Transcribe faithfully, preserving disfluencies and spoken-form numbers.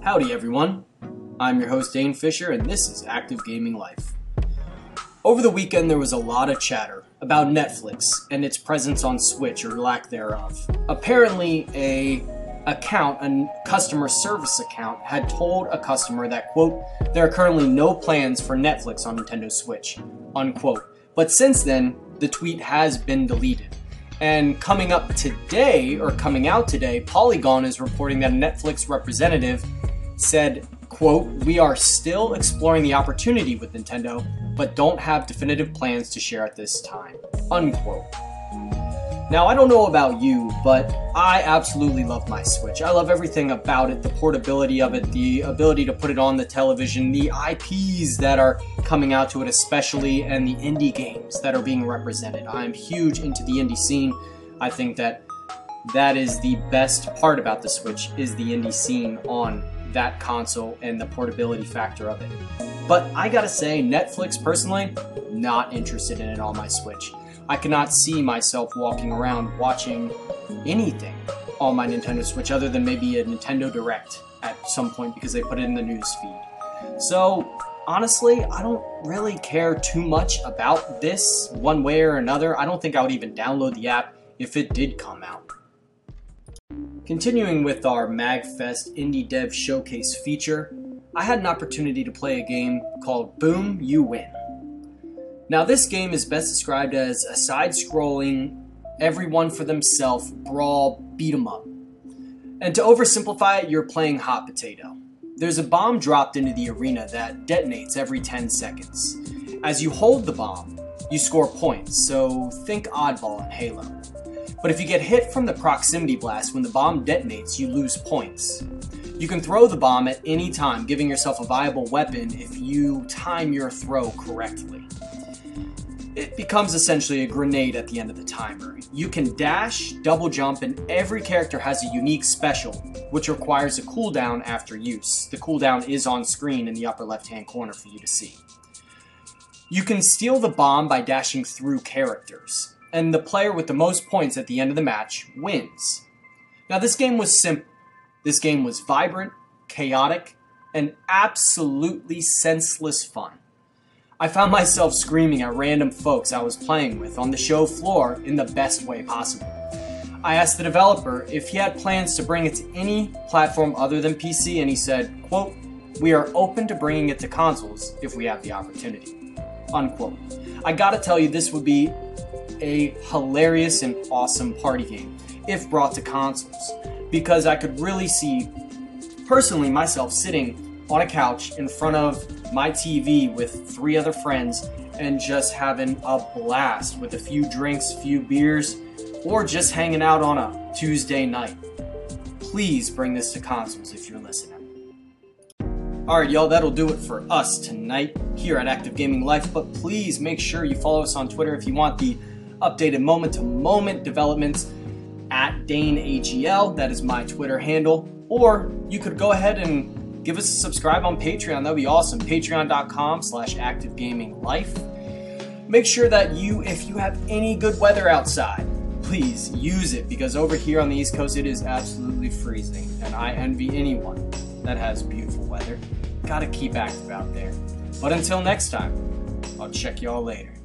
Howdy everyone, I'm your host Dane Fisher and this is Active Gaming Life. Over the weekend there was a lot of chatter about Netflix and its presence on Switch or lack thereof. Apparently a account, a customer service account, had told a customer that, quote, there are currently no plans for Netflix on Nintendo Switch, unquote. But since then, the tweet has been deleted. And coming up today, or coming out today, Polygon is reporting that a Netflix representative said, quote, we are still exploring the opportunity with Nintendo, but don't have definitive plans to share at this time, unquote. Now, I don't know about you, but I absolutely love my Switch. I love everything about it, the portability of it, the ability to put it on the television, the I Ps that are coming out to it especially, and the indie games that are being represented. I'm huge into the indie scene. I think that that is the best part about the Switch, is the indie scene on that console and the portability factor of it. But I gotta say, Netflix personally, not interested in it on my Switch. I cannot see myself walking around watching anything on my Nintendo Switch other than maybe a Nintendo Direct at some point because they put it in the news feed. So honestly, I don't really care too much about this one way or another. I don't think I would even download the app if it did come out. Continuing with our Magfest Indie Dev Showcase feature, I had an opportunity to play a game called Boom You Win. Now, this game is best described as a side-scrolling, everyone-for-themselves, brawl, beat-em-up. And to oversimplify it, you're playing hot potato. There's a bomb dropped into the arena that detonates every ten seconds. As you hold the bomb, you score points, so think oddball in Halo. But if you get hit from the proximity blast when the bomb detonates, you lose points. You can throw the bomb at any time, giving yourself a viable weapon if you time your throw correctly. It becomes essentially a grenade at the end of the timer. You can dash, double jump, and every character has a unique special, which requires a cooldown after use. The cooldown is on screen in the upper left-hand corner for you to see. You can steal the bomb by dashing through characters, and the player with the most points at the end of the match wins. Now, this game was simple. This game was vibrant, chaotic, and absolutely senseless fun. I found myself screaming at random folks I was playing with on the show floor in the best way possible. I asked the developer if he had plans to bring it to any platform other than P C, and he said, quote, we are open to bringing it to consoles if we have the opportunity, unquote. I gotta tell you, this would be a hilarious and awesome party game if brought to consoles, because I could really see, personally, myself sitting on a couch in front of my T V with three other friends and just having a blast with a few drinks, few beers, or just hanging out on a Tuesday night. Please bring this to consoles if you're listening. Alright y'all, that'll do it for us tonight here at Active Gaming Life, but please make sure you follow us on Twitter if you want the updated moment-to-moment developments at Dane A G L, that is my Twitter handle, or you could go ahead and give us a subscribe on Patreon. That'd be awesome. Patreon.com slash Active Gaming Life. Make sure that you, if you have any good weather outside, please use it, because over here on the East Coast, it is absolutely freezing, and I envy anyone that has beautiful weather. Gotta keep active out there. But until next time, I'll check y'all later.